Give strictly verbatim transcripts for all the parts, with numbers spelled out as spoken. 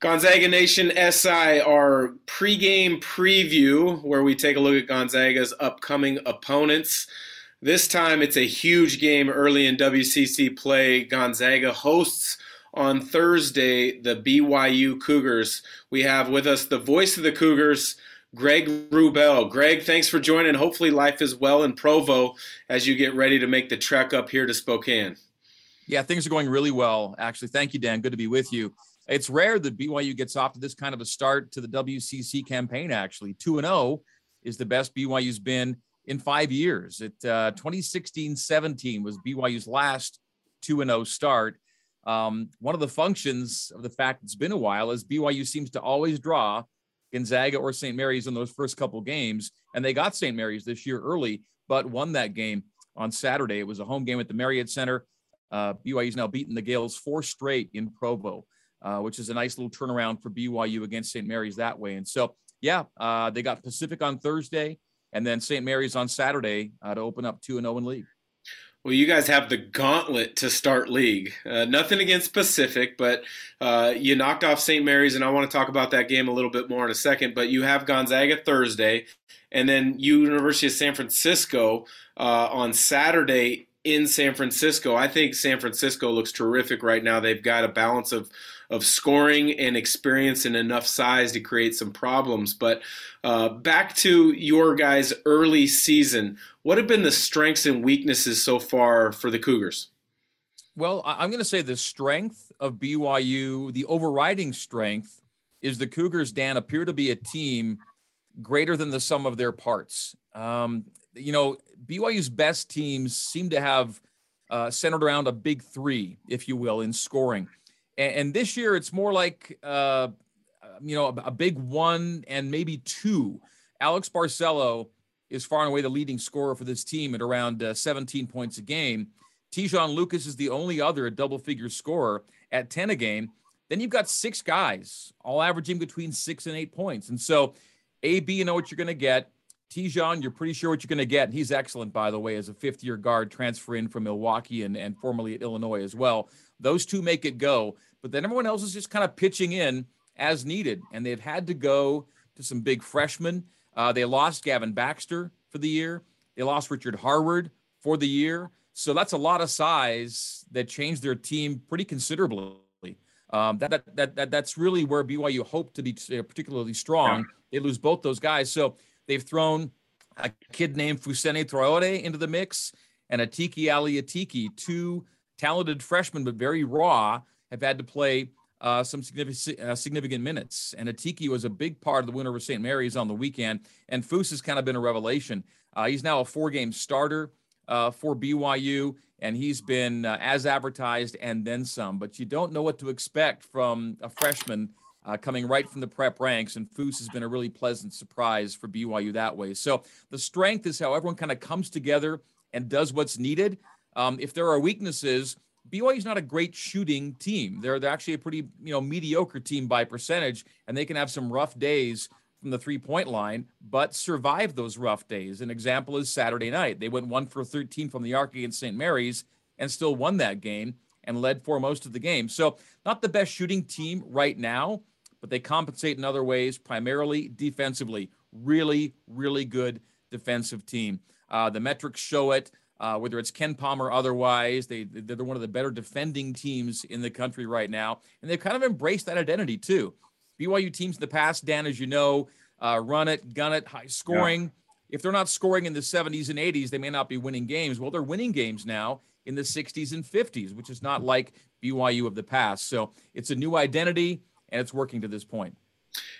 Gonzaga Nation S I, our pregame preview, where we take a look at Gonzaga's upcoming opponents. This time it's a huge game early in W C C play. Gonzaga hosts on Thursday the B Y U Cougars. We have with us the voice of the Cougars, Greg Wrubell. Greg, thanks for joining. Hopefully life is well in Provo as you get ready to make the trek up here to Spokane. Yeah, things are going really well, actually. Thank you, Dan. Good to be with you. It's rare that B Y U gets off to this kind of a start to the W C C campaign, actually. two and oh is the best B Y U's been in five years. It uh, twenty sixteen seventeen was B Y U's last two and oh start. Um, one of the functions of the fact it's been a while is B Y U seems to always draw Gonzaga or Saint Mary's in those first couple games, and they got Saint Mary's this year early, but won that game on Saturday. It was a home game at the Marriott Center. Uh, B Y U's now beaten the Gaels four straight in Provo. Uh, which is a nice little turnaround for B Y U against Saint Mary's that way. And so, yeah, uh, they got Pacific on Thursday and then Saint Mary's on Saturday uh, to open up two and oh in league. Well, you guys have the gauntlet to start league. Uh, nothing against Pacific, but uh, you knocked off Saint Mary's, and I want to talk about that game a little bit more in a second. But you have Gonzaga Thursday and then University of San Francisco uh, on Saturday in San Francisco. I think San Francisco looks terrific right now. They've got a balance of of scoring and experience and enough size to create some problems. But uh, back to your guys' early season, what have been the strengths and weaknesses so far for the Cougars? Well, I'm going to say the strength of B Y U, the overriding strength, is the Cougars, Dan, appear to be a team greater than the sum of their parts. Um, you know, B Y U's best teams seem to have uh, centered around a big three, if you will, in scoring. And this year, it's more like, uh, you know, a big one and maybe two. Alex Barcelo is far and away the leading scorer for this team at around uh, seventeen points a game. Tijon Lucas is the only other double-figure scorer at ten a game. Then you've got six guys, all averaging between six and eight points. And so, A B, you know what you're going to get. Tijon, you're pretty sure what you're going to get. And he's excellent, by the way, as a fifth-year guard transfer in from Milwaukee and, and formerly at Illinois as well. Those two make it go, but then everyone else is just kind of pitching in as needed, and they've had to go to some big freshmen. Uh, they lost Gavin Baxter for the year. They lost Richard Harward for the year. So that's a lot of size that changed their team pretty considerably. Um, that, that that that that's really where B Y U hoped to be particularly strong. They lose both those guys. So they've thrown a kid named Fusene Traore into the mix and Atiki Ali Atiki, two talented freshmen, but very raw, have had to play uh, some significant, uh, significant minutes. And Atiki was a big part of the win over Saint Mary's on the weekend. And Fus has kind of been a revelation. Uh, he's now a four-game starter uh, for B Y U, and he's been uh, as advertised and then some. But you don't know what to expect from a freshman uh, coming right from the prep ranks, and Fus has been a really pleasant surprise for B Y U that way. So the strength is how everyone kind of comes together and does what's needed. Um, if there are weaknesses, B Y U is not a great shooting team. They're, they're actually a pretty, you know, mediocre team by percentage, and they can have some rough days from the three-point line, but survive those rough days. An example is Saturday night. They went one for thirteen from the arc against Saint Mary's and still won that game and led for most of the game. So not the best shooting team right now, but they compensate in other ways, primarily defensively. Really, really good defensive team. Uh, the metrics show it. Uh, whether it's Ken Palmer or otherwise, they, they're one of the better defending teams in the country right now. And they've kind of embraced that identity, too. B Y U teams in the past, Dan, as you know, uh, run it, gun it, high scoring. Yeah. If they're not scoring in the seventies and eighties, they may not be winning games. Well, they're winning games now in the sixties and fifties, which is not like B Y U of the past. So it's a new identity, and it's working to this point.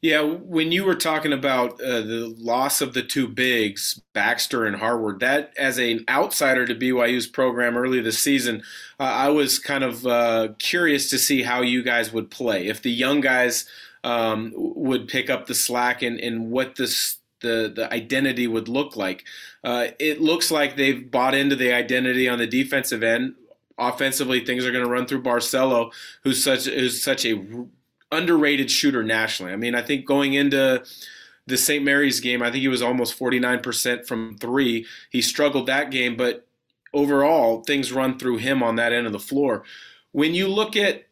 Yeah, when you were talking about uh, the loss of the two bigs, Baxter and Harward, that as an outsider to B Y U's program early this season, uh, I was kind of uh, curious to see how you guys would play, if the young guys um, would pick up the slack and, and what this, the, the identity would look like. Uh, it looks like they've bought into the identity on the defensive end. Offensively, things are going to run through Barcelo, who's such, who's such a underrated shooter nationally. I mean, I think going into the Saint Mary's game, I think he was almost forty-nine percent from three. He struggled that game, but overall, things run through him on that end of the floor. When you look at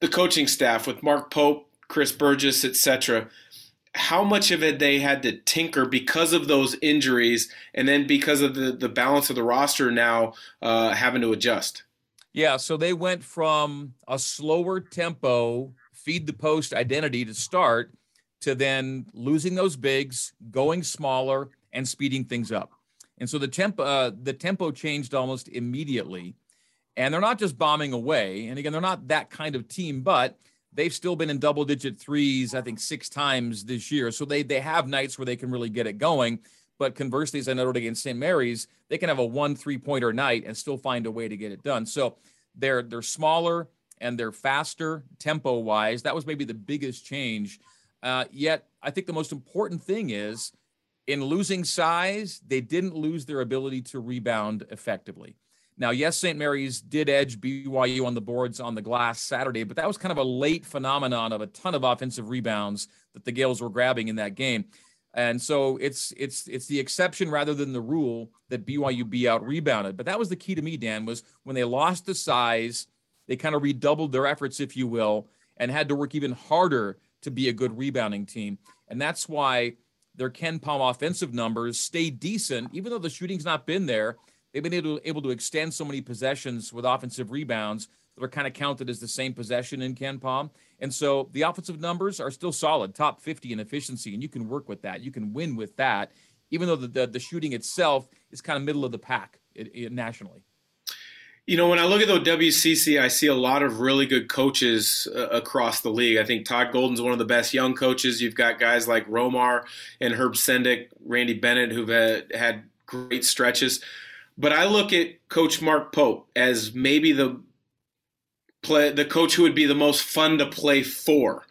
the coaching staff with Mark Pope Chris Burgess, et cetera, how much of it they had to tinker because of those injuries and then because of the, the balance of the roster now uh, having to adjust? Yeah, so they went from a slower tempo, feed the post identity to start, to then losing those bigs, going smaller, and speeding things up. And so the tempo, uh, the tempo changed almost immediately. And they're not just bombing away. And again, they're not that kind of team, but they've still been in double-digit threes, I think, six times this year. So they they have nights where they can really get it going. But conversely, as I noted against Saint Mary's, they can have a one three-pointer night and still find a way to get it done. So they're they're smaller and they're faster tempo-wise. That was maybe the biggest change. Uh, yet I think the most important thing is, in losing size, they didn't lose their ability to rebound effectively. Now, yes, Saint Mary's did edge B Y U on the boards on the glass Saturday, but that was kind of a late phenomenon of a ton of offensive rebounds that the Gaels were grabbing in that game. And so it's it's it's the exception rather than the rule that B Y U be out-rebounded. But that was the key to me, Dan, was when they lost the size, they kind of redoubled their efforts, if you will, and had to work even harder to be a good rebounding team. And that's why their KenPom offensive numbers stay decent, even though the shooting's not been there. They've been able to, able to extend so many possessions with offensive rebounds that are kind of counted as the same possession in KenPom. And so the offensive numbers are still solid, top fifty in efficiency, and you can work with that. You can win with that, even though the, the, the shooting itself is kind of middle of the pack it, it, nationally. You know, when I look at the W C C, I see a lot of really good coaches uh, across the league. I think Todd Golden's one of the best young coaches. You've got guys like Romar and Herb Sendek, Randy Bennett, who've had, had great stretches. But I look at Coach Mark Pope as maybe the play, the coach who would be the most fun to play for.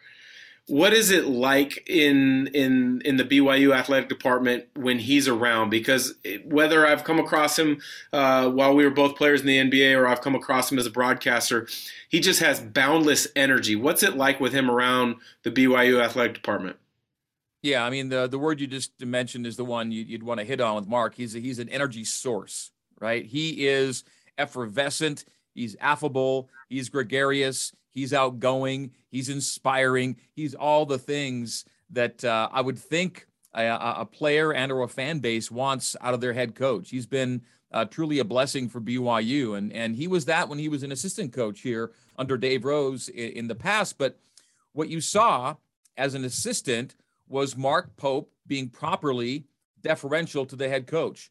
What is it like in in in the B Y U athletic department when he's around? Because whether I've come across him uh, while we were both players in the N B A or I've come across him as a broadcaster, he just has boundless energy. What's it like with him around the B Y U athletic department? Yeah, I mean, the, the word you just mentioned is the one you, you'd want to hit on with Mark. He's a, he's an energy source. Right? He is effervescent. He's affable. He's gregarious. He's outgoing. He's inspiring. He's all the things that uh, I would think a, a player and or a fan base wants out of their head coach. He's been uh, truly a blessing for B Y U. And, and he was that when he was an assistant coach here under Dave Rose in, in the past. But what you saw as an assistant was Mark Pope being properly deferential to the head coach.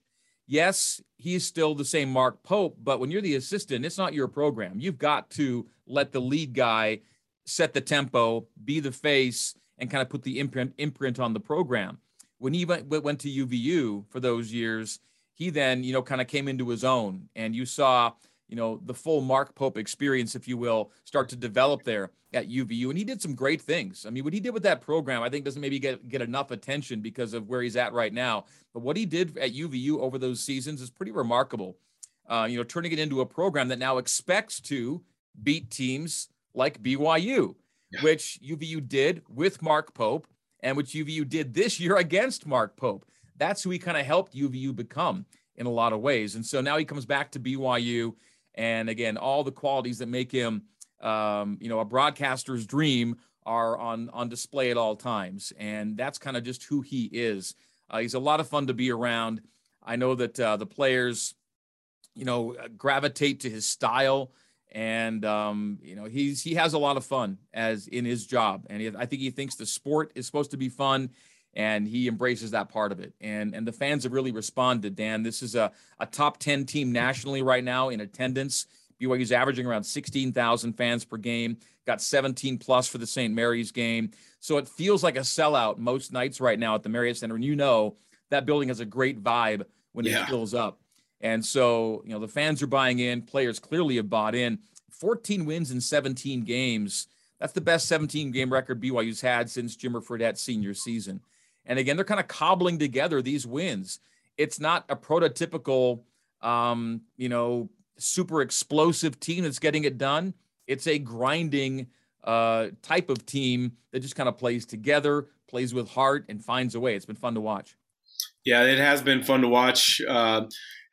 Yes, he's still the same Mark Pope, but when you're the assistant, it's not your program. You've got to let the lead guy set the tempo, be the face, and kind of put the imprint imprint on the program. When he went, went to U V U for those years, he then, you know, kind of came into his own, and you saw, you know, the full Mark Pope experience, if you will, start to develop there at U V U. And he did some great things. I mean, what he did with that program, I think doesn't maybe get, get enough attention because of where he's at right now. But what he did at U V U over those seasons is pretty remarkable. Uh, you know, turning it into a program that now expects to beat teams like B Y U, yeah. which U V U did with Mark Pope and which U V U did this year against Mark Pope. That's who he kind of helped U V U become in a lot of ways. And so now he comes back to B Y U. And again, all the qualities that make him, um, you know, a broadcaster's dream are on, on display at all times. And that's kind of just who he is. Uh, he's a lot of fun to be around. I know that uh, the players, you know, gravitate to his style and, um, you know, he's, he has a lot of fun as in his job. And he, I think he thinks the sport is supposed to be fun and he embraces that part of it. And and the fans have really responded, Dan. This is a, a top ten team nationally right now in attendance. B Y U's averaging around sixteen thousand fans per game, got seventeen plus for the Saint Mary's game. So it feels like a sellout most nights right now at the Marriott Center. And you know that building has a great vibe when yeah. it fills up. And so, you know, the fans are buying in. Players clearly have bought in. fourteen wins in seventeen games. That's the best seventeen-game record B Y U's had since Jimmer Fredette's senior season. And again, they're kind of cobbling together these wins. It's not a prototypical, um, you know, super explosive team that's getting it done. It's a grinding uh, type of team that just kind of plays together, plays with heart, and finds a way. It's been fun to watch. Yeah, it has been fun to watch. Uh,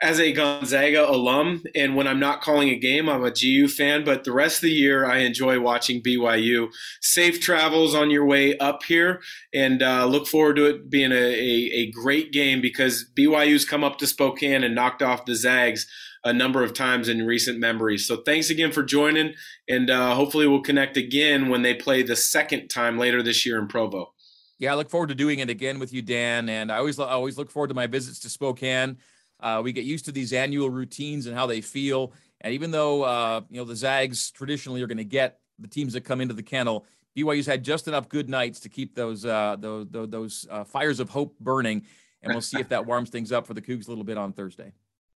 as a Gonzaga alum, and when I'm not calling a game, I'm a G U fan, but the rest of the year I enjoy watching B Y U. Safe travels on your way up here, and uh, look forward to it being a, a, a great game, because B Y U's come up to Spokane and knocked off the Zags a number of times in recent memory. So thanks again for joining, and uh, hopefully we'll connect again when they play the second time later this year in Provo. Yeah, I look forward to doing it again with you, Dan, and I always, I always look forward to my visits to Spokane. Uh, we get used to these annual routines and how they feel. And even though, uh, you know, the Zags traditionally are going to get the teams that come into the kennel, B Y U's had just enough good nights to keep those uh, those, those, those uh, fires of hope burning. And we'll see if that warms things up for the Cougs a little bit on Thursday.